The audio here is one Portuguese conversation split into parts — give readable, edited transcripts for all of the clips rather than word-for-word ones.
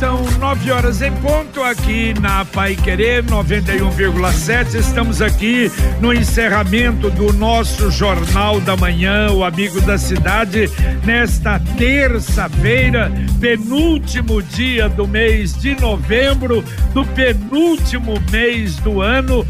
São 9h em ponto aqui na Paiquerê 91,7. Estamos aqui no encerramento do nosso Jornal da Manhã, o Amigo da Cidade, nesta terça-feira, penúltimo dia do mês de novembro, do penúltimo mês do ano.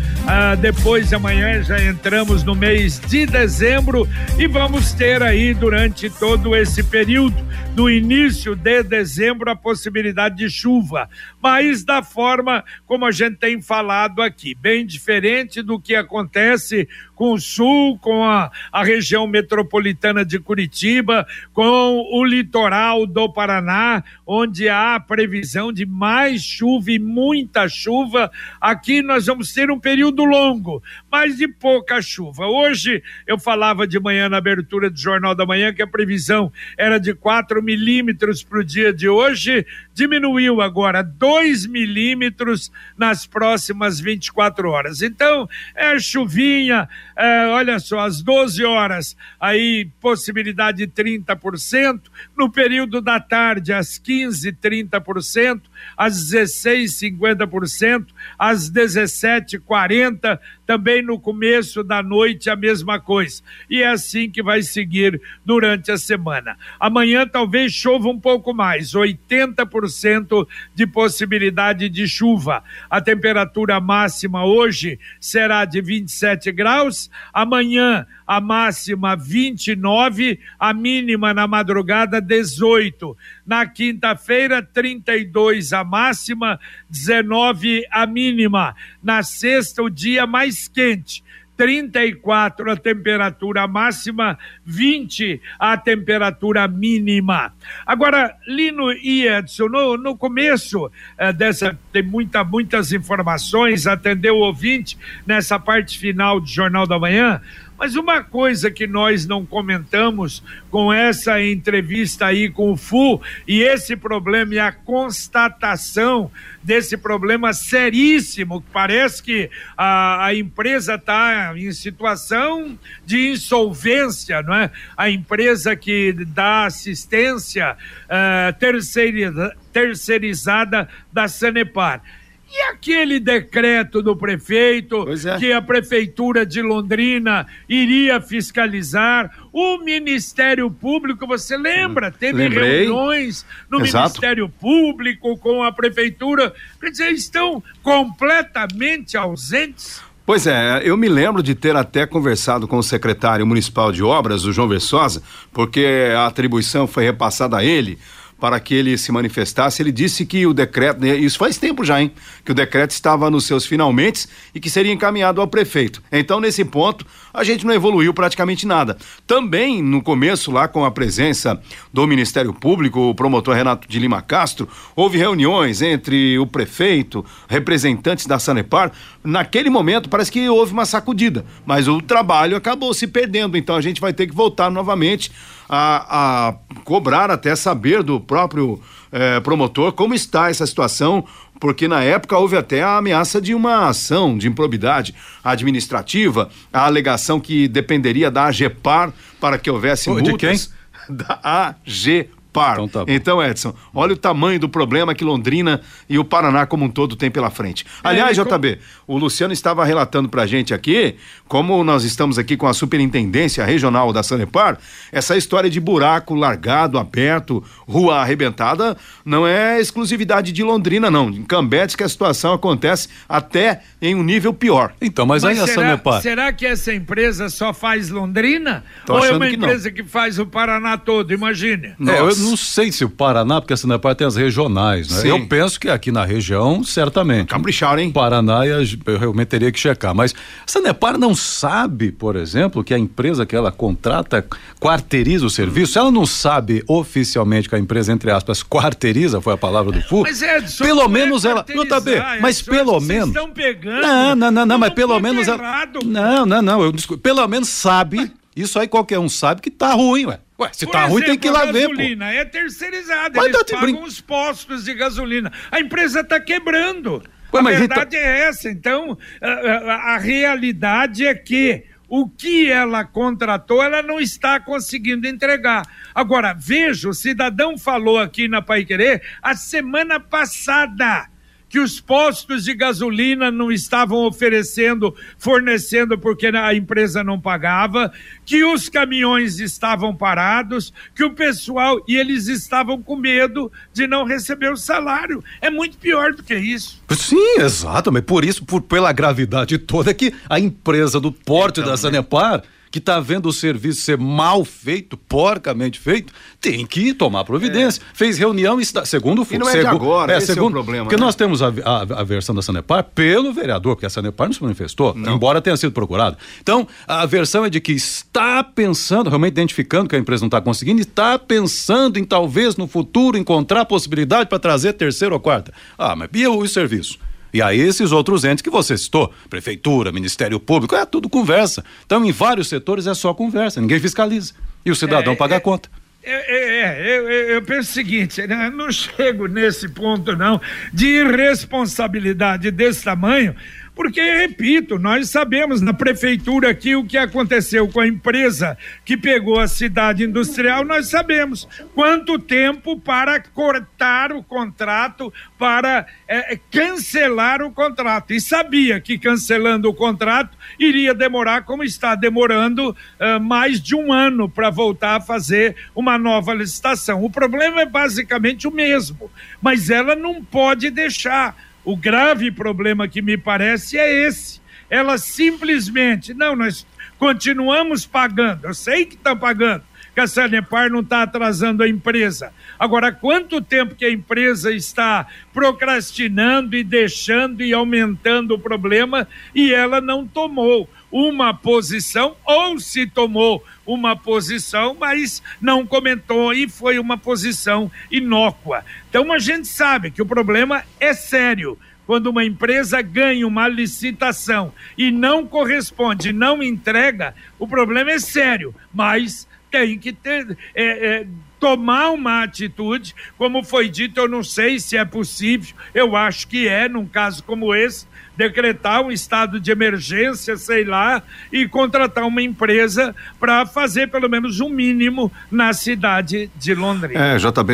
Depois de amanhã já entramos no mês de dezembro e vamos ter aí durante todo esse período, no início de dezembro, a possibilidade de chuva, mas da forma como a gente tem falado aqui, bem diferente do que acontece com o sul, com a região metropolitana de Curitiba, com o litoral do Paraná, onde há previsão de mais chuva e muita chuva. Aqui nós vamos ter um período longo, mas de pouca chuva. Hoje eu falava de manhã na abertura do Jornal da Manhã que a previsão era de 4 milímetros para o dia de hoje, diminuiu agora 2 milímetros nas próximas 24 horas. Então, é chuvinha, olha só, às 12 horas, aí possibilidade de 30%, no período da tarde, às 15, 30%, às 16, 50%, às 17, 40%, também no começo da noite a mesma coisa. E é assim que vai seguir durante a semana. Amanhã talvez chova um pouco mais, 80% de possibilidade de chuva. A temperatura máxima hoje será de 27 graus, amanhã a máxima 29, a mínima na madrugada 18. Na quinta-feira 32 a máxima, 19 a mínima. Na sexta o dia mais quente, 34 a temperatura máxima, 20 a temperatura mínima. Agora, Lino e Edson, no começo dessa, tem muitas informações, atendeu o ouvinte nessa parte final do Jornal da Manhã, mas uma coisa que nós não comentamos com essa entrevista aí com o FU, e esse problema e a constatação desse problema seríssimo, parece que a empresa está em situação de insolvência, não é? A empresa que dá assistência terceirizada da Sanepar. E aquele decreto do prefeito, que a prefeitura de Londrina iria fiscalizar, o Ministério Público, você lembra? Teve reuniões no Ministério Público com a prefeitura, quer dizer, estão completamente ausentes. Pois é, eu me lembro de ter até conversado com o secretário municipal de obras, o João Versosa, porque a atribuição foi repassada a ele, para que ele se manifestasse. Ele disse que o decreto, isso faz tempo já, hein? Que o decreto estava nos seus finalmente e que seria encaminhado ao prefeito. Então, nesse ponto, a gente não evoluiu praticamente nada. Também, no começo, lá com a presença do Ministério Público, o promotor Renato de Lima Castro, houve reuniões entre o prefeito, representantes da Sanepar. Naquele momento, parece que houve uma sacudida, mas o trabalho acabou se perdendo, então a gente vai ter que voltar novamente a cobrar, até saber do próprio promotor como está essa situação, porque na época houve até a ameaça de uma ação de improbidade administrativa, a alegação que dependeria da AGEPAR para que houvesse multas. De quem? Da AGEPAR. Então, tá, então, Edson, olha o tamanho do problema que Londrina e o Paraná como um todo tem pela frente. Aliás, JB, o Luciano estava relatando pra gente aqui, como nós estamos aqui com a Superintendência Regional da Sanepar, essa história de buraco largado, aberto, rua arrebentada, não é exclusividade de Londrina, não. Em Cambé que a situação acontece até em um nível pior. Então, mas aí será, a Sanepar... Será que essa empresa só faz Londrina? Ou é uma empresa que faz o Paraná todo? Imagine. Eu não sei se o Paraná, porque a Sanepar tem as regionais, né? Sim. Eu penso que aqui na região, certamente. Capricharam, hein? Paraná, eu realmente teria que checar, mas a Sanepar não sabe, por exemplo, que a empresa que ela contrata quarteiriza o serviço. Ela não sabe oficialmente que a empresa, entre aspas, quarteiriza, foi a palavra do FU. Mas Edson, pelo menos ela, não tá bem, mas pelo menos estão pegando. Não, mas pelo menos ela errado. Pelo menos sabe. Isso aí qualquer um sabe que tá ruim, ué. Se por tá exemplo, ruim tem que ir lá ver, pô. A gasolina é terceirizada, eles pagam os postos de gasolina. A empresa tá quebrando. A verdade é essa. Então, a realidade é que o que ela contratou, ela não está conseguindo entregar. Agora, veja, o cidadão falou aqui na Paiquerê a semana passada que os postos de gasolina não estavam fornecendo porque a empresa não pagava, que os caminhões estavam parados, que o pessoal, e eles estavam com medo de não receber o salário. É muito pior do que isso. Sim, exato, mas por isso, pela gravidade toda que a empresa do porte da Sanepar, que está vendo o serviço ser mal feito, porcamente feito, tem que tomar providência. Fez reunião e está, segundo o FUC. E não é de agora, esse é o problema. Porque nós temos a versão da Sanepar pelo vereador, porque a Sanepar não se manifestou, embora tenha sido procurada. Então, a versão é de que está pensando, realmente identificando que a empresa não está conseguindo, e está pensando em talvez no futuro encontrar possibilidade para trazer terceira ou quarta. Ah, mas e o serviço? E aí esses outros entes que você citou, prefeitura, Ministério Público, é tudo conversa. Então em vários setores é só conversa, ninguém fiscaliza. E o cidadão paga a conta. Eu penso o seguinte, né? Eu não chego nesse ponto não de irresponsabilidade desse tamanho, porque, repito, nós sabemos na prefeitura aqui o que aconteceu com a empresa que pegou a cidade industrial, nós sabemos quanto tempo para cortar o contrato, para cancelar o contrato, e sabia que cancelando o contrato iria demorar, como está demorando, mais de um ano para voltar a fazer uma nova licitação. O problema é basicamente o mesmo, mas ela não pode deixar. O grave problema que me parece é esse. Ela simplesmente, nós continuamos pagando, eu sei que estão pagando, que a Sanepar não está atrasando a empresa. Agora, quanto tempo que a empresa está procrastinando e deixando e aumentando o problema, e ela não tomou uma posição, ou se tomou uma posição, mas não comentou, e foi uma posição inócua. Então a gente sabe que o problema é sério. Quando uma empresa ganha uma licitação e não corresponde, não entrega, o problema é sério, mas tem que ter, tomar uma atitude, como foi dito, eu não sei se é possível, eu acho que é, num caso como esse, decretar um estado de emergência, sei lá, e contratar uma empresa para fazer pelo menos um mínimo na cidade de Londrina. JB,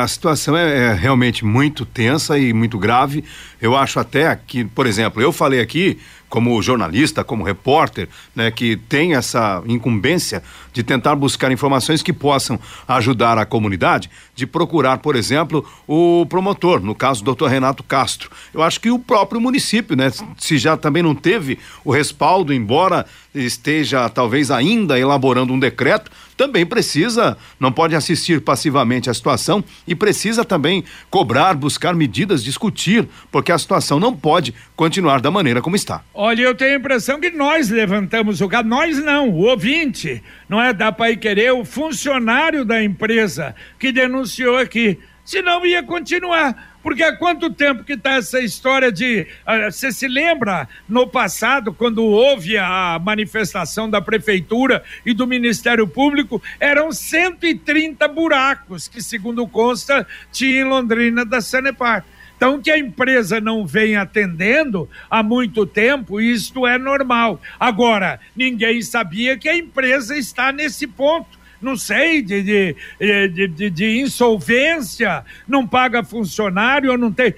a situação é realmente muito tensa e muito grave. Eu acho até que, por exemplo, eu falei aqui como jornalista, como repórter, né, que tem essa incumbência de tentar buscar informações que possam ajudar a comunidade, de procurar, por exemplo, o promotor, no caso, o Dr. Renato Castro. Eu acho que o próprio município, né, se já também não teve o respaldo, embora esteja talvez ainda elaborando um decreto, também precisa, não pode assistir passivamente à situação e precisa também cobrar, buscar medidas, discutir, porque a situação não pode continuar da maneira como está. Olha, eu tenho a impressão que nós levantamos o caso, o ouvinte, não é da Paiquerê, o funcionário da empresa que denunciou aqui, senão ia continuar. Porque há quanto tempo que está essa história de... Você se lembra, no passado, quando houve a manifestação da Prefeitura e do Ministério Público, eram 130 buracos que, segundo consta, tinha em Londrina da Sanepar. Então, que a empresa não vem atendendo há muito tempo, isto é normal. Agora, ninguém sabia que a empresa está nesse ponto. Não sei, de insolvência, não paga funcionário, não tem...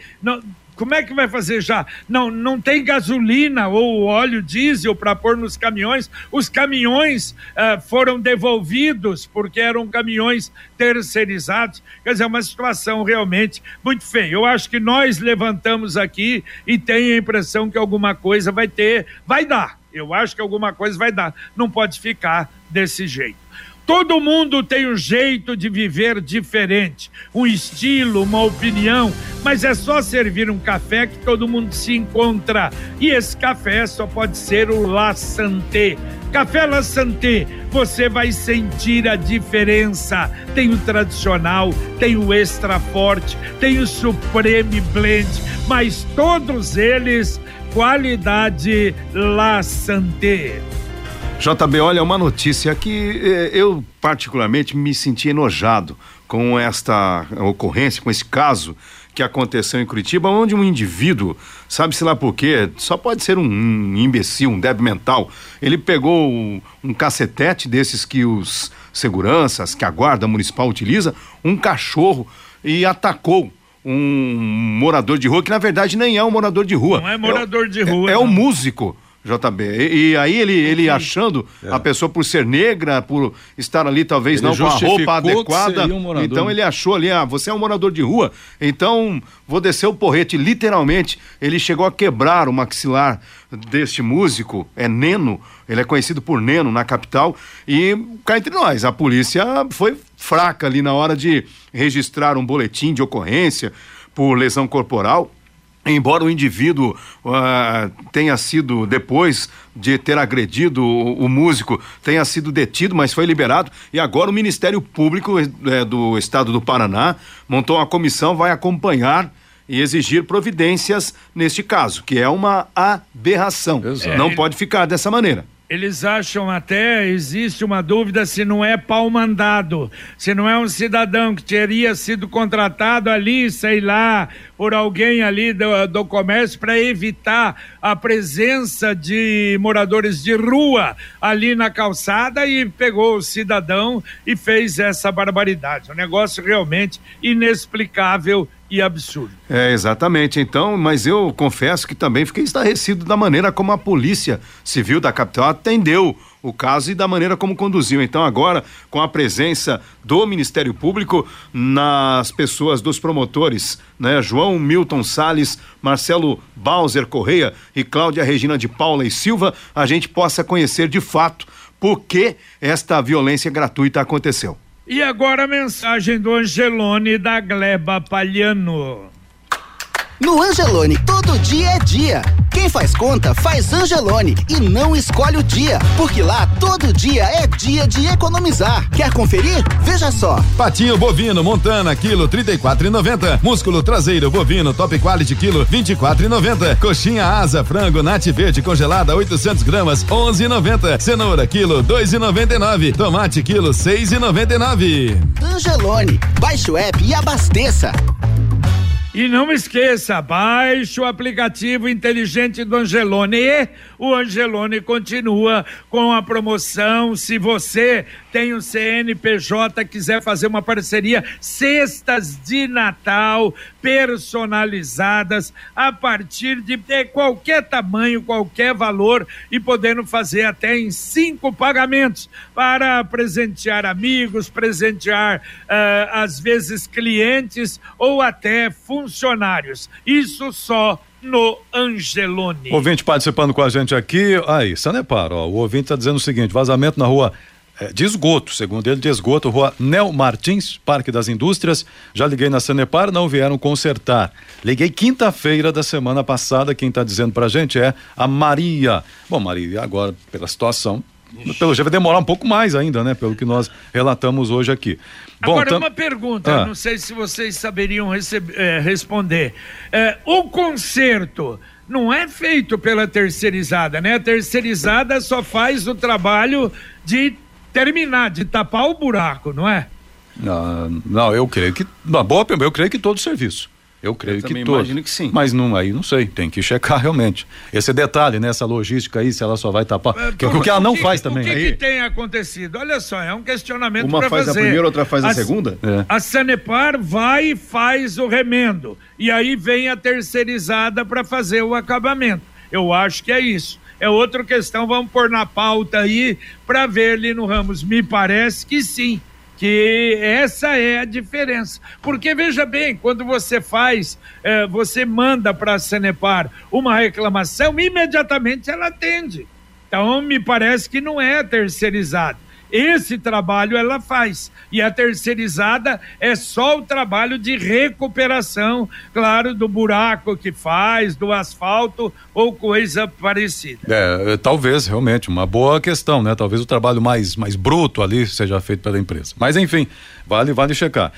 como é que vai fazer já? Não tem gasolina ou óleo diesel para pôr nos caminhões. Os caminhões foram devolvidos porque eram caminhões terceirizados. Quer dizer, é uma situação realmente muito feia. Eu acho que nós levantamos aqui e tenho a impressão que alguma coisa vai dar. Eu acho que alguma coisa vai dar. Não pode ficar desse jeito. Todo mundo tem um jeito de viver diferente, um estilo, uma opinião, mas é só servir um café que todo mundo se encontra. E esse café só pode ser o La Santé. Café La Santé, você vai sentir a diferença. Tem o tradicional, tem o extra forte, tem o Supreme Blend, mas todos eles, qualidade La Santé. JB, olha, uma notícia que eu particularmente me senti enojado com esta ocorrência, com esse caso que aconteceu em Curitiba, onde um indivíduo, sabe-se lá por quê, só pode ser um imbecil, um débil mental, ele pegou um cacetete desses que os seguranças, que a guarda municipal utiliza, um cachorro, e atacou um morador de rua, que na verdade nem é um morador de rua. Não é morador de rua. É um músico, JB. E aí ele achando a pessoa por ser negra, por estar ali talvez ele não com a roupa adequada, então ele achou ali, você é um morador de rua, então vou descer o porrete. Literalmente, ele chegou a quebrar o maxilar deste músico, é Neno, ele é conhecido por Neno na capital, e cá entre nós, a polícia foi fraca ali na hora de registrar um boletim de ocorrência por lesão corporal, embora o indivíduo tenha sido, depois de ter agredido o músico, tenha sido detido, mas foi liberado, e agora o Ministério Público do Estado do Paraná montou uma comissão, vai acompanhar e exigir providências neste caso, que é uma aberração. Exato. Não pode ficar dessa maneira. Eles acham até, existe uma dúvida se não é pau mandado, se não é um cidadão que teria sido contratado ali, sei lá, por alguém ali do comércio para evitar a presença de moradores de rua ali na calçada, e pegou o cidadão e fez essa barbaridade. Um negócio realmente inexplicável e absurdo. É, exatamente. Então, mas eu confesso que também fiquei estarrecido da maneira como a Polícia Civil da capital atendeu o caso e da maneira como conduziu. Então, agora, com a presença do Ministério Público, nas pessoas dos promotores, né? João Milton Salles, Marcelo Bauser Correia e Cláudia Regina de Paula e Silva, a gente possa conhecer de fato por que esta violência gratuita aconteceu. E agora a mensagem do Angelone, da Gleba Palhano. No Angelone, todo dia é dia. Quem faz conta, faz Angelone e não escolhe o dia, porque lá todo dia é dia de economizar. Quer conferir? Veja só. Patinho bovino Montana, quilo 34,90. Músculo traseiro bovino Top Quality, quilo 24,90. Coxinha asa frango nate verde congelada 800 gramas, 11,90. Cenoura, quilo 2,99. Tomate, quilo 6,99. Angelone, baixe o app e abasteça. E não esqueça, baixe o aplicativo inteligente do Angelone. E o Angelone continua com a promoção. Se você tem um CNPJ, quiser fazer uma parceria, cestas de Natal personalizadas a partir de qualquer tamanho, qualquer valor, e podendo fazer até em 5 pagamentos para presentear amigos, presentear às vezes clientes ou até funcionários. Isso só no Angelone. Ouvinte participando com a gente aqui. Aí, Sanepar, ó, o ouvinte está dizendo o seguinte: vazamento na rua de esgoto, segundo ele, de esgoto, rua Nel Martins, Parque das Indústrias. Já liguei na Sanepar, não vieram consertar. Liguei quinta-feira da semana passada. Quem está dizendo pra gente é a Maria. Bom, Maria, agora, pela situação, pelo jeito vai demorar um pouco mais ainda, né? Pelo que nós relatamos hoje aqui. Agora, uma pergunta, não sei se vocês saberiam responder. O conserto não é feito pela terceirizada, né? A terceirizada só faz o trabalho de terminar, de tapar o buraco, não é? Não, eu creio que... eu creio que todo o serviço. Eu creio que todo. Imagino que sim. Mas não, aí não sei, tem que checar realmente. Esse detalhe, né, essa logística aí, se ela só vai tapar, que ela não faz também. O que tem acontecido? Olha só, é um questionamento para fazer. Uma faz a primeira, outra faz a segunda? É. A Sanepar vai e faz o remendo, e aí vem a terceirizada para fazer o acabamento. Eu acho que é isso. É outra questão, vamos pôr na pauta aí para ver ali no Ramos. Me parece que sim. Que essa é a diferença, porque veja bem, quando você faz, você manda para a Sanepar uma reclamação, imediatamente ela atende. Então me parece que não é terceirizado. Esse trabalho ela faz, e a terceirizada é só o trabalho de recuperação, claro, do buraco que faz, do asfalto ou coisa parecida. Talvez realmente uma boa questão, né? Talvez o trabalho mais bruto ali seja feito pela empresa, mas enfim, vale checar.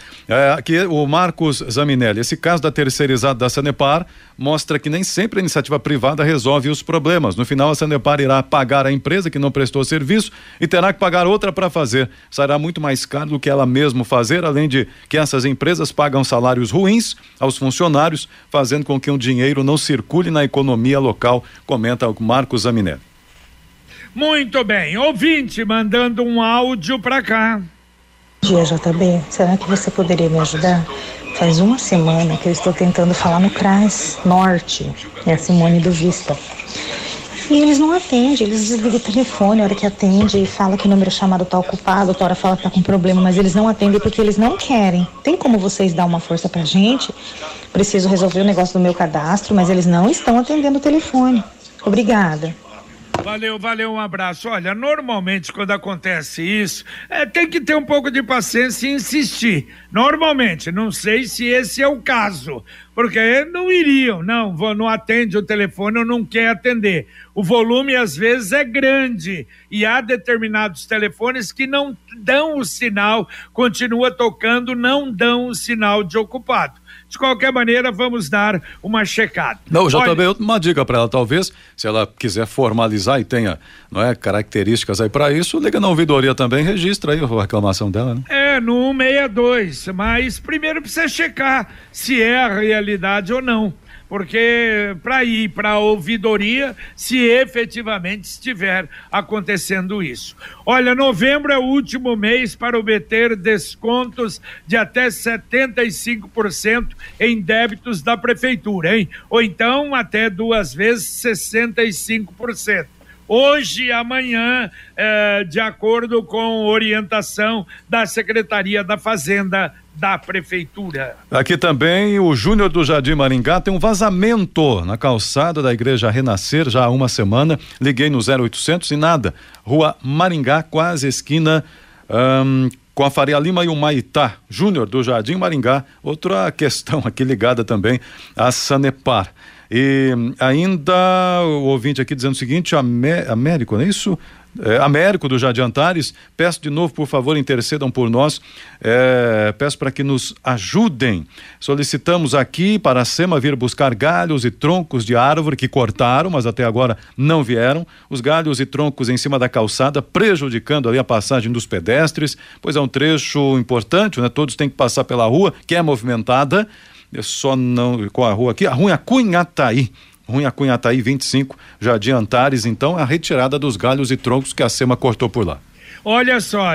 Aqui o Marcos Zaminelli: esse caso da terceirizada da Sanepar mostra que nem sempre a iniciativa privada resolve os problemas. No final, a Sanepar irá pagar a empresa que não prestou serviço e terá que pagar outra outra para fazer. Será muito mais caro do que ela mesma fazer, além de que essas empresas pagam salários ruins aos funcionários, fazendo com que o dinheiro não circule na economia local, comenta o Marcos Aminé. Muito bem, ouvinte mandando um áudio para cá. Bom dia, JB, será que você poderia me ajudar? Faz uma semana que eu estou tentando falar no CRAS Norte, é a Simone do Vista. E eles não atendem, eles desligam o telefone, a hora que atende e fala que o número chamado está ocupado, outra hora fala que está com problema, mas eles não atendem porque eles não querem. Tem como vocês dar uma força pra gente? Preciso resolver o negócio do meu cadastro, mas eles não estão atendendo o telefone. Obrigada. Valeu, um abraço. Olha, normalmente quando acontece isso, tem que ter um pouco de paciência e insistir. Normalmente, não sei se esse é o caso, porque não iriam, não atende o telefone ou não quer atender. O volume às vezes é grande e há determinados telefones que não dão o sinal, continua tocando, não dão o sinal de ocupado. De qualquer maneira, vamos dar uma checada. Não, já também uma dica para ela, talvez, se ela quiser formalizar e tenha, características aí para isso, liga na ouvidoria também, registra aí a reclamação dela, né? É, no 162, mas primeiro precisa checar se é a realidade ou não, porque para ir para a ouvidoria, se efetivamente estiver acontecendo isso. Olha, novembro é o último mês para obter descontos de até 75% em débitos da prefeitura, hein? Ou então até 2 vezes 65%. Hoje e amanhã, de acordo com orientação da Secretaria da Fazenda da Prefeitura. Aqui também o Júnior do Jardim Maringá tem um vazamento na calçada da Igreja Renascer já há uma semana. Liguei no 0800 e nada. Rua Maringá, quase esquina com a Faria Lima e o Maitá. Júnior do Jardim Maringá, outra questão aqui ligada também à Sanepar. E ainda o ouvinte aqui dizendo o seguinte, Américo, não é isso? Américo do Jardim Antares, peço de novo, por favor, intercedam por nós, peço para que nos ajudem. Solicitamos aqui para a SEMA vir buscar galhos e troncos de árvore que cortaram, mas até agora não vieram. Os galhos e troncos em cima da calçada, prejudicando ali a passagem dos pedestres, pois é um trecho importante, né? Todos têm que passar pela rua, que é movimentada. Eu só não, qual a rua aqui? A Runha Cunhataí 25, Jardim Antares, então a retirada dos galhos e troncos que a SEMA cortou por lá. Olha só,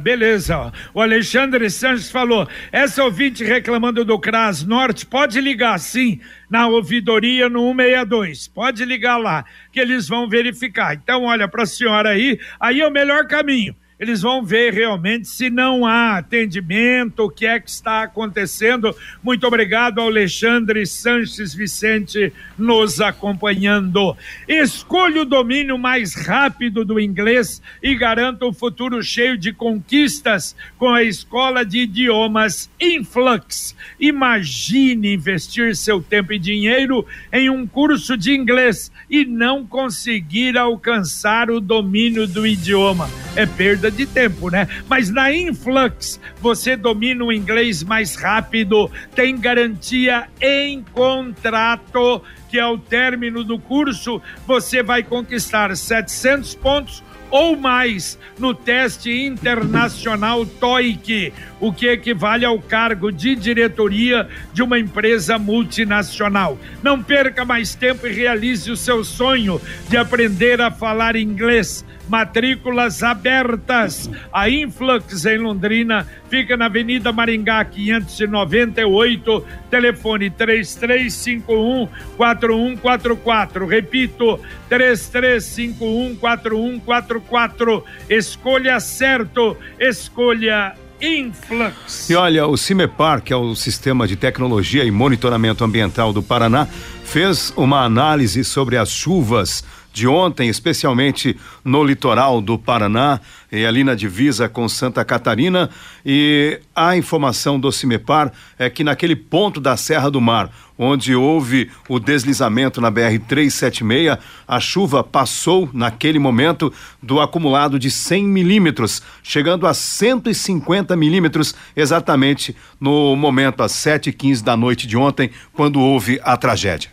beleza, o Alexandre Sanches falou, essa ouvinte reclamando do CRAS Norte, pode ligar sim, na ouvidoria no 162, pode ligar lá, que eles vão verificar. Então olha, para a senhora aí é o melhor caminho. Eles vão ver realmente se não há atendimento, o que é que está acontecendo. Muito obrigado ao Alexandre Sanches Vicente nos acompanhando. Escolha o domínio mais rápido do inglês e garanta um futuro cheio de conquistas com a Escola de Idiomas Influx. Imagine investir seu tempo e dinheiro em um curso de inglês e não conseguir alcançar o domínio do idioma. É perda de tempo, né? Mas na Influx você domina o inglês mais rápido, tem garantia em contrato, que ao término do curso você vai conquistar 700 pontos ou mais no teste internacional TOEIC, o que equivale ao cargo de diretoria de uma empresa multinacional. Não perca mais tempo e realize o seu sonho de aprender a falar inglês. Matrículas abertas. A Influx em Londrina fica na Avenida Maringá 598, telefone 3351-4144. Repito, 3351-4144. Escolha certo, escolha Influx. E olha, o CIMEPAR, que é o Sistema de Tecnologia e Monitoramento Ambiental do Paraná, fez uma análise sobre as chuvas de ontem, especialmente no litoral do Paraná e ali na divisa com Santa Catarina, e a informação do CIMEPAR é que naquele ponto da Serra do Mar, onde houve o deslizamento na BR-376, a chuva passou naquele momento do acumulado de 100 milímetros, chegando a 150 milímetros exatamente no momento às 7h15 da noite de ontem, quando houve a tragédia.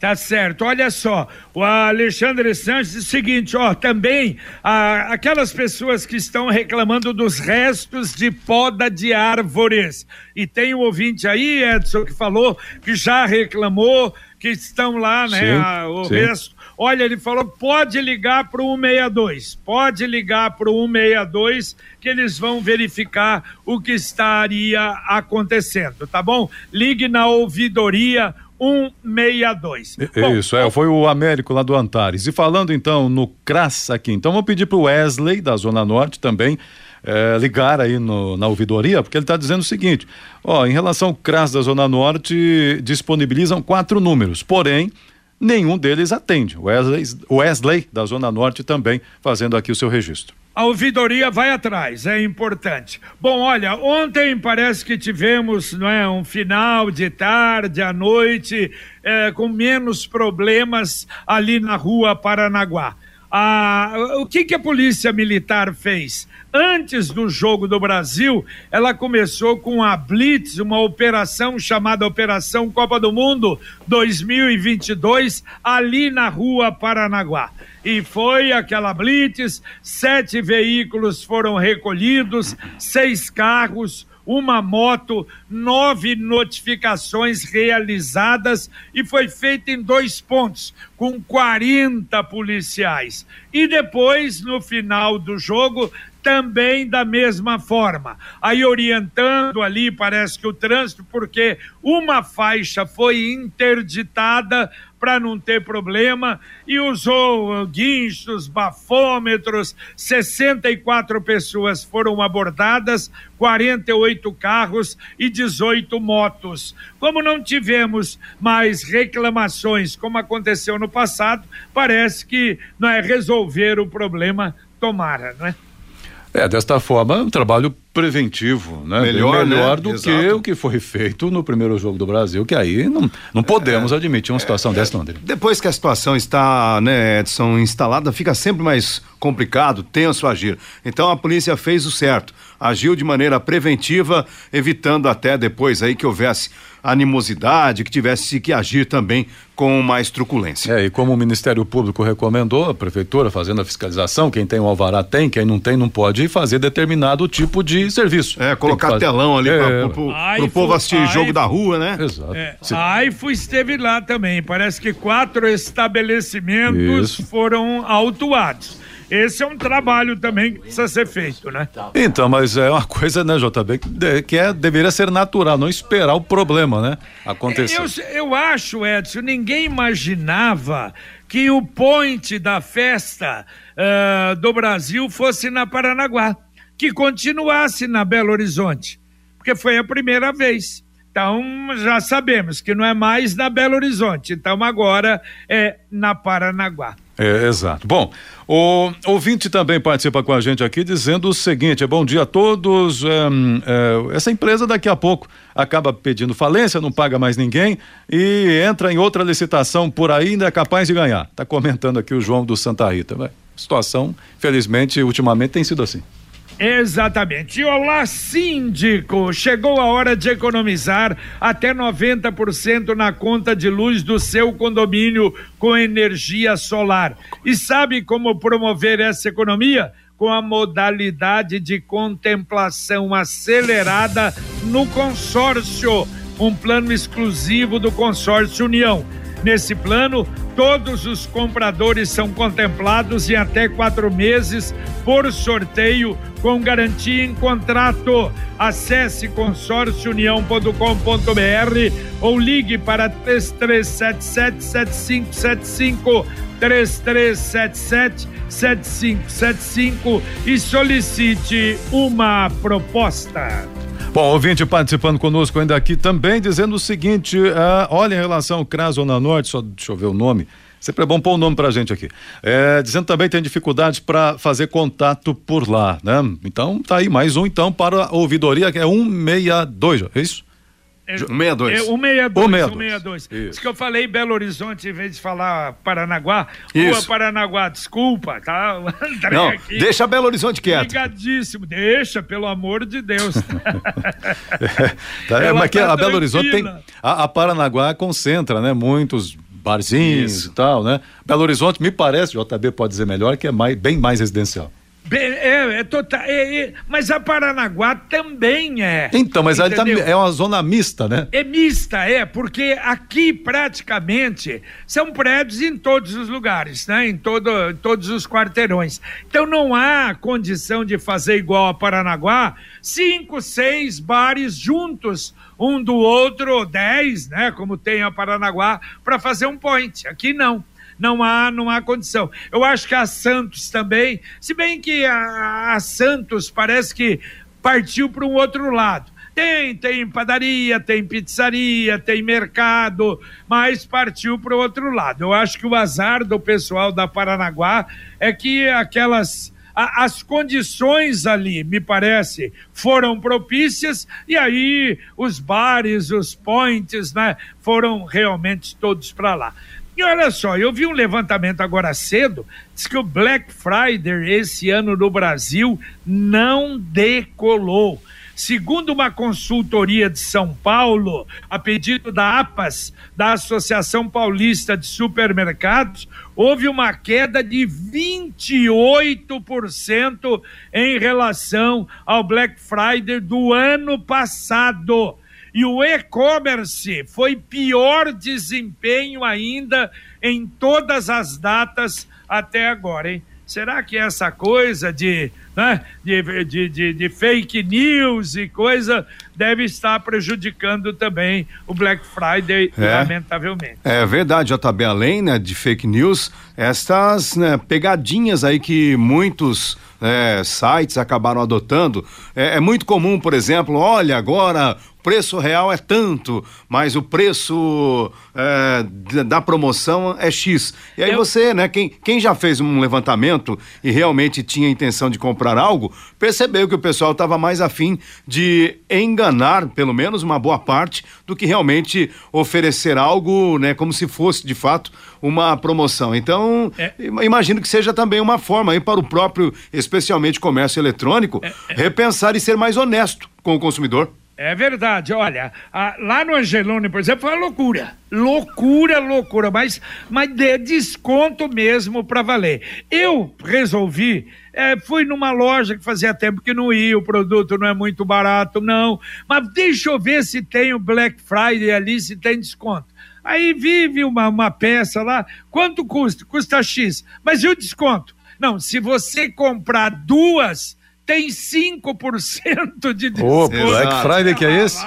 Tá certo, olha só, o Alexandre Sanches diz o seguinte, ó, também aquelas pessoas que estão reclamando dos restos de poda de árvores, e tem um ouvinte aí, Edson, que falou que já reclamou, que estão lá, né, sim, o resto, olha, ele falou, pode ligar pro 162, que eles vão verificar o que estaria acontecendo, tá bom? Ligue na ouvidoria 162. Bom, isso, foi o Américo lá do Antares. E falando então no Crassa aqui, então vou pedir pro Wesley da Zona Norte também ligar aí na ouvidoria, porque ele tá dizendo o seguinte, ó, em relação ao Crassa da Zona Norte, disponibilizam 4 números, porém nenhum deles atende. Wesley da Zona Norte também fazendo aqui o seu registro. A ouvidoria vai atrás, é importante. Bom, olha, ontem parece que tivemos, não é, um final de tarde, à noite, com menos problemas ali na rua Paranaguá. O que a Polícia Militar fez? Antes do jogo do Brasil, ela começou com a Blitz, uma operação chamada Operação Copa do Mundo 2022, ali na rua Paranaguá. E foi aquela Blitz, 7 veículos foram recolhidos, 6 carros, 1 moto, 9 notificações realizadas e foi feita em 2 pontos, com 40 policiais. E depois, no final do jogo, também da mesma forma, aí orientando ali, parece que o trânsito, porque uma faixa foi interditada para não ter problema, e usou guinchos, bafômetros, 64 pessoas foram abordadas, 48 carros e 18 motos. Como não tivemos mais reclamações, como aconteceu no passado, parece que não é resolver o problema, tomara, não é? É, desta forma, um trabalho preventivo, né? Melhor né? Do exato. Que o que foi feito no primeiro jogo do Brasil, que aí não podemos admitir uma situação dessa, André. Depois que a situação está, né, Edson, instalada, fica sempre mais complicado, tenso agir. Então a polícia fez o certo, agiu de maneira preventiva, evitando até depois aí que houvesse animosidade, que tivesse que agir também com mais truculência. E como o Ministério Público recomendou, a prefeitura fazendo a fiscalização, quem tem o alvará tem, quem não tem não pode fazer determinado tipo de serviço. Colocar telão ali pro povo assistir jogo da rua, né? Exato. A AIFU esteve lá também, parece que 4 estabelecimentos foram autuados. Esse é um trabalho também que precisa ser feito, né? Então, mas é uma coisa, né, JB, que deveria ser natural, não esperar o problema, né, acontecer. Eu acho, Edson, ninguém imaginava que o point da festa do Brasil fosse na Paranaguá, que continuasse na Belo Horizonte, porque foi a primeira vez. Então, já sabemos que não é mais na Belo Horizonte, então agora é na Paranaguá. Exato. Bom, o ouvinte também participa com a gente aqui dizendo o seguinte, bom dia a todos, essa empresa daqui a pouco acaba pedindo falência, não paga mais ninguém e entra em outra licitação por aí, ainda é capaz de ganhar. Está comentando aqui o João do Santa Rita. Situação, felizmente, ultimamente tem sido assim. Exatamente. E olá, síndico, chegou a hora de economizar até 90% na conta de luz do seu condomínio com energia solar. E sabe como promover essa economia? Com a modalidade de contemplação acelerada no consórcio, um plano exclusivo do Consórcio União. Nesse plano, todos os compradores são contemplados em até 4 meses por sorteio com garantia em contrato. Acesse consórciounião.com.br ou ligue para 3377-7575, 3377-7575 e solicite uma proposta. Bom, ouvinte participando conosco ainda aqui também, dizendo o seguinte, olha, em relação ao CRAS Zona Norte, só deixa eu ver o nome, sempre é bom pôr o nome pra gente aqui, dizendo também que tem dificuldades para fazer contato por lá, né? Então, tá aí mais um então para a ouvidoria, que é 162, é isso? 162. 162. Isso que eu falei Belo Horizonte em vez de falar Paranaguá. Isso. Rua Paranaguá, desculpa, tá? André, não, aqui, deixa Belo Horizonte quieto. Ligadíssimo, deixa, pelo amor de Deus. Mas tá a Belo Horizonte tem, a Paranaguá concentra, né? Muitos barzinhos isso. e tal, né? Belo Horizonte, me parece, JB pode dizer melhor, que é mais, bem mais residencial. Mas a Paranaguá também é. Então, mas ali é uma zona mista, né? É mista, porque aqui praticamente são prédios em todos os lugares, né? Em todos os quarteirões. Então não há condição de fazer igual a Paranaguá, 5, 6 bares juntos, um do outro, 10, né? Como tem a Paranaguá, para fazer um point. Aqui não. Não há condição. Eu acho que a Santos também, se bem que a Santos parece que partiu para um outro lado. Tem padaria, tem pizzaria, tem mercado, mas partiu para o outro lado. Eu acho que o azar do pessoal da Paranaguá é que as condições ali, me parece, foram propícias, e aí os bares, os points, né, foram realmente todos para lá. E olha só, eu vi um levantamento agora cedo, diz que o Black Friday esse ano no Brasil não decolou. Segundo uma consultoria de São Paulo, a pedido da APAS, da Associação Paulista de Supermercados, houve uma queda de 28% em relação ao Black Friday do ano passado. E o e-commerce foi pior desempenho ainda em todas as datas até agora, hein? Será que essa coisa de fake news e coisa deve estar prejudicando também o Black Friday, lamentavelmente? É verdade, já tá bem além, né, de fake news, estas, né, pegadinhas aí que muitos sites acabaram adotando. É muito comum, por exemplo, olha, agora preço real é tanto, mas o preço da promoção é X. E aí você, né, quem já fez um levantamento e realmente tinha a intenção de comprar algo, percebeu que o pessoal estava mais afim de enganar, pelo menos uma boa parte, do que realmente oferecer algo, né, como se fosse de fato uma promoção. Então, imagino que seja também uma forma aí para o próprio, especialmente comércio eletrônico, repensar e ser mais honesto com o consumidor. É verdade, olha, lá no Angelone, por exemplo, foi uma loucura, mas dê desconto mesmo pra valer. Eu resolvi, fui numa loja que fazia tempo que não ia, o produto não é muito barato, não, mas deixa eu ver se tem o Black Friday ali, se tem desconto. Aí vive uma peça lá, quanto custa? Custa X, mas e o desconto? Não, se você comprar duas... tem 5% de desconto. Ô, Black Friday que é esse?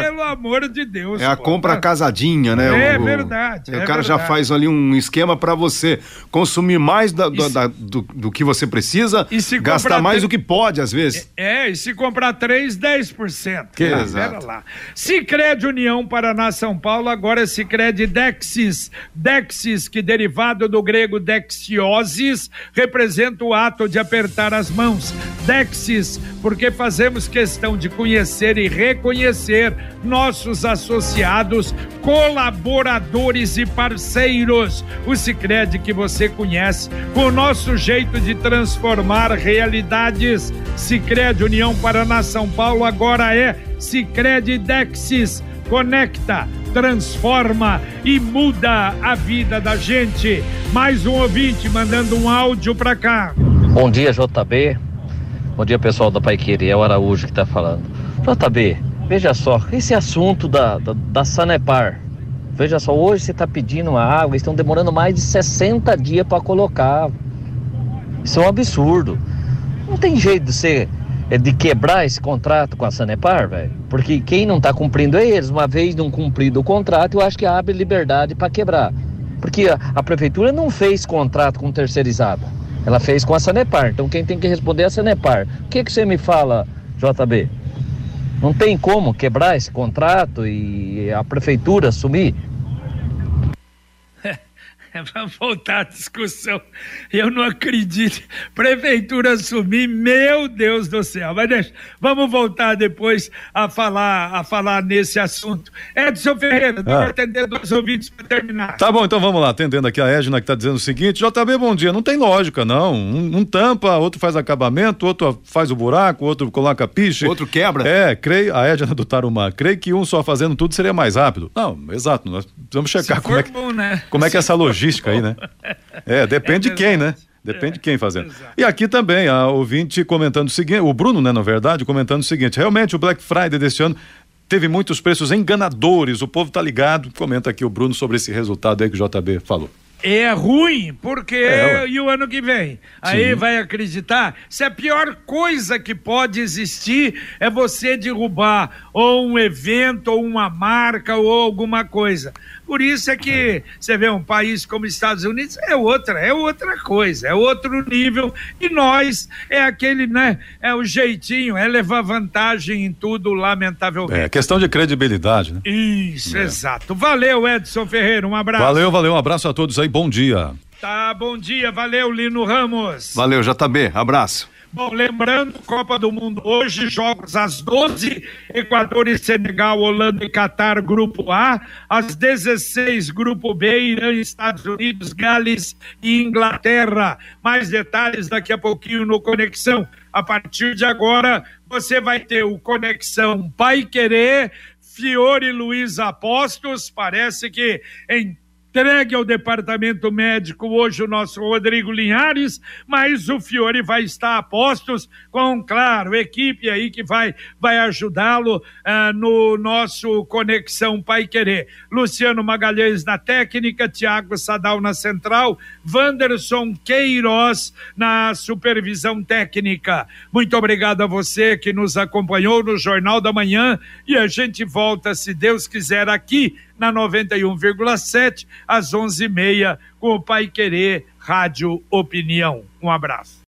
Pelo amor de Deus. É a compra casadinha, né? É verdade. O cara já faz ali um esquema para você consumir mais do que você precisa, gastar mais do que pode, às vezes. E se comprar 3, 10%. Que exato. Pera lá. Sicredi União Paraná São Paulo, agora Sicredi Dexis. Dexis, que derivado do grego dexiosis, representa o ato de apertar as mãos. Dexis, porque fazemos questão de conhecer e reconhecer nossos associados, colaboradores e parceiros. O Sicredi que você conhece, com o nosso jeito de transformar realidades. Sicredi União Paraná São Paulo, agora é Sicredi Dexis. Conecta, transforma e muda a vida da gente. Mais um ouvinte mandando um áudio pra cá. Bom dia, JB. Bom dia, pessoal da Paiqueria, é o Araújo que está falando. JB, veja só, esse assunto da Sanepar, veja só, hoje você está pedindo a água, eles estão demorando mais de 60 dias para colocar. Isso é um absurdo. Não tem jeito de você quebrar esse contrato com a Sanepar, velho, porque quem não está cumprindo é eles. Uma vez não cumprido o contrato, eu acho que abre liberdade para quebrar, porque a prefeitura não fez contrato com terceirizada. Ela fez com a Sanepar, então quem tem que responder é a Sanepar. O que você me fala, JB? Não tem como quebrar esse contrato e a prefeitura assumir? É para voltar à discussão. Eu não acredito. Prefeitura assumir, meu Deus do céu. Mas deixa, vamos voltar depois a falar nesse assunto. Edson Ferreira, deixa eu atender dois ouvintes para terminar. Tá bom, então vamos lá, atendendo aqui a Edna, que está dizendo o seguinte: JB, bom dia. Não tem lógica, não. Um tampa, outro faz acabamento, outro faz o buraco, outro coloca piche. Outro quebra. É, creio, a Edna do Tarumá, creio que um só fazendo tudo seria mais rápido. Não, exato, nós precisamos checar como é que é essa logística aí, né? É, depende de quem, né? Depende de quem fazendo. E aqui também, a ouvinte comentando o seguinte, o Bruno, né, na verdade, comentando o seguinte: realmente o Black Friday deste ano teve muitos preços enganadores, o povo tá ligado. Comenta aqui o Bruno sobre esse resultado aí que o JB falou. É ruim, porque e o ano que vem? Aí vai acreditar? Se a pior coisa que pode existir é você derrubar ou um evento, ou uma marca, ou alguma coisa. Por isso é que você vê um país como Estados Unidos, é outra coisa, é outro nível, e nós, é aquele, né, é o jeitinho, é levar vantagem em tudo, lamentavelmente. É questão de credibilidade, né? Isso, exato. Valeu, Edson Ferreira, um abraço. Valeu, um abraço a todos aí. Bom dia. Tá, bom dia, valeu, Lino Ramos. Valeu, JB, abraço. Bom, lembrando, Copa do Mundo hoje, jogos às 12h, Equador e Senegal, Holanda e Catar, grupo A, às 16h, grupo B, Irã, Estados Unidos, Gales e Inglaterra. Mais detalhes daqui a pouquinho no Conexão. A partir de agora, você vai ter o Conexão Paiquerê, Fiore Luiz Apostos, parece que entregue ao departamento médico hoje o nosso Rodrigo Linhares, mas o Fiore vai estar a postos com, claro, equipe aí que vai ajudá-lo no nosso Conexão Paiquerê. Luciano Magalhães na técnica, Thiago Sadal na central, Wanderson Queiroz na supervisão técnica. Muito obrigado a você que nos acompanhou no Jornal da Manhã, e a gente volta, se Deus quiser, aqui na 91,7 às 11h30 com o Paiquerê Rádio Opinião. Um abraço.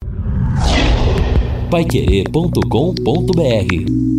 paiquerê.com.br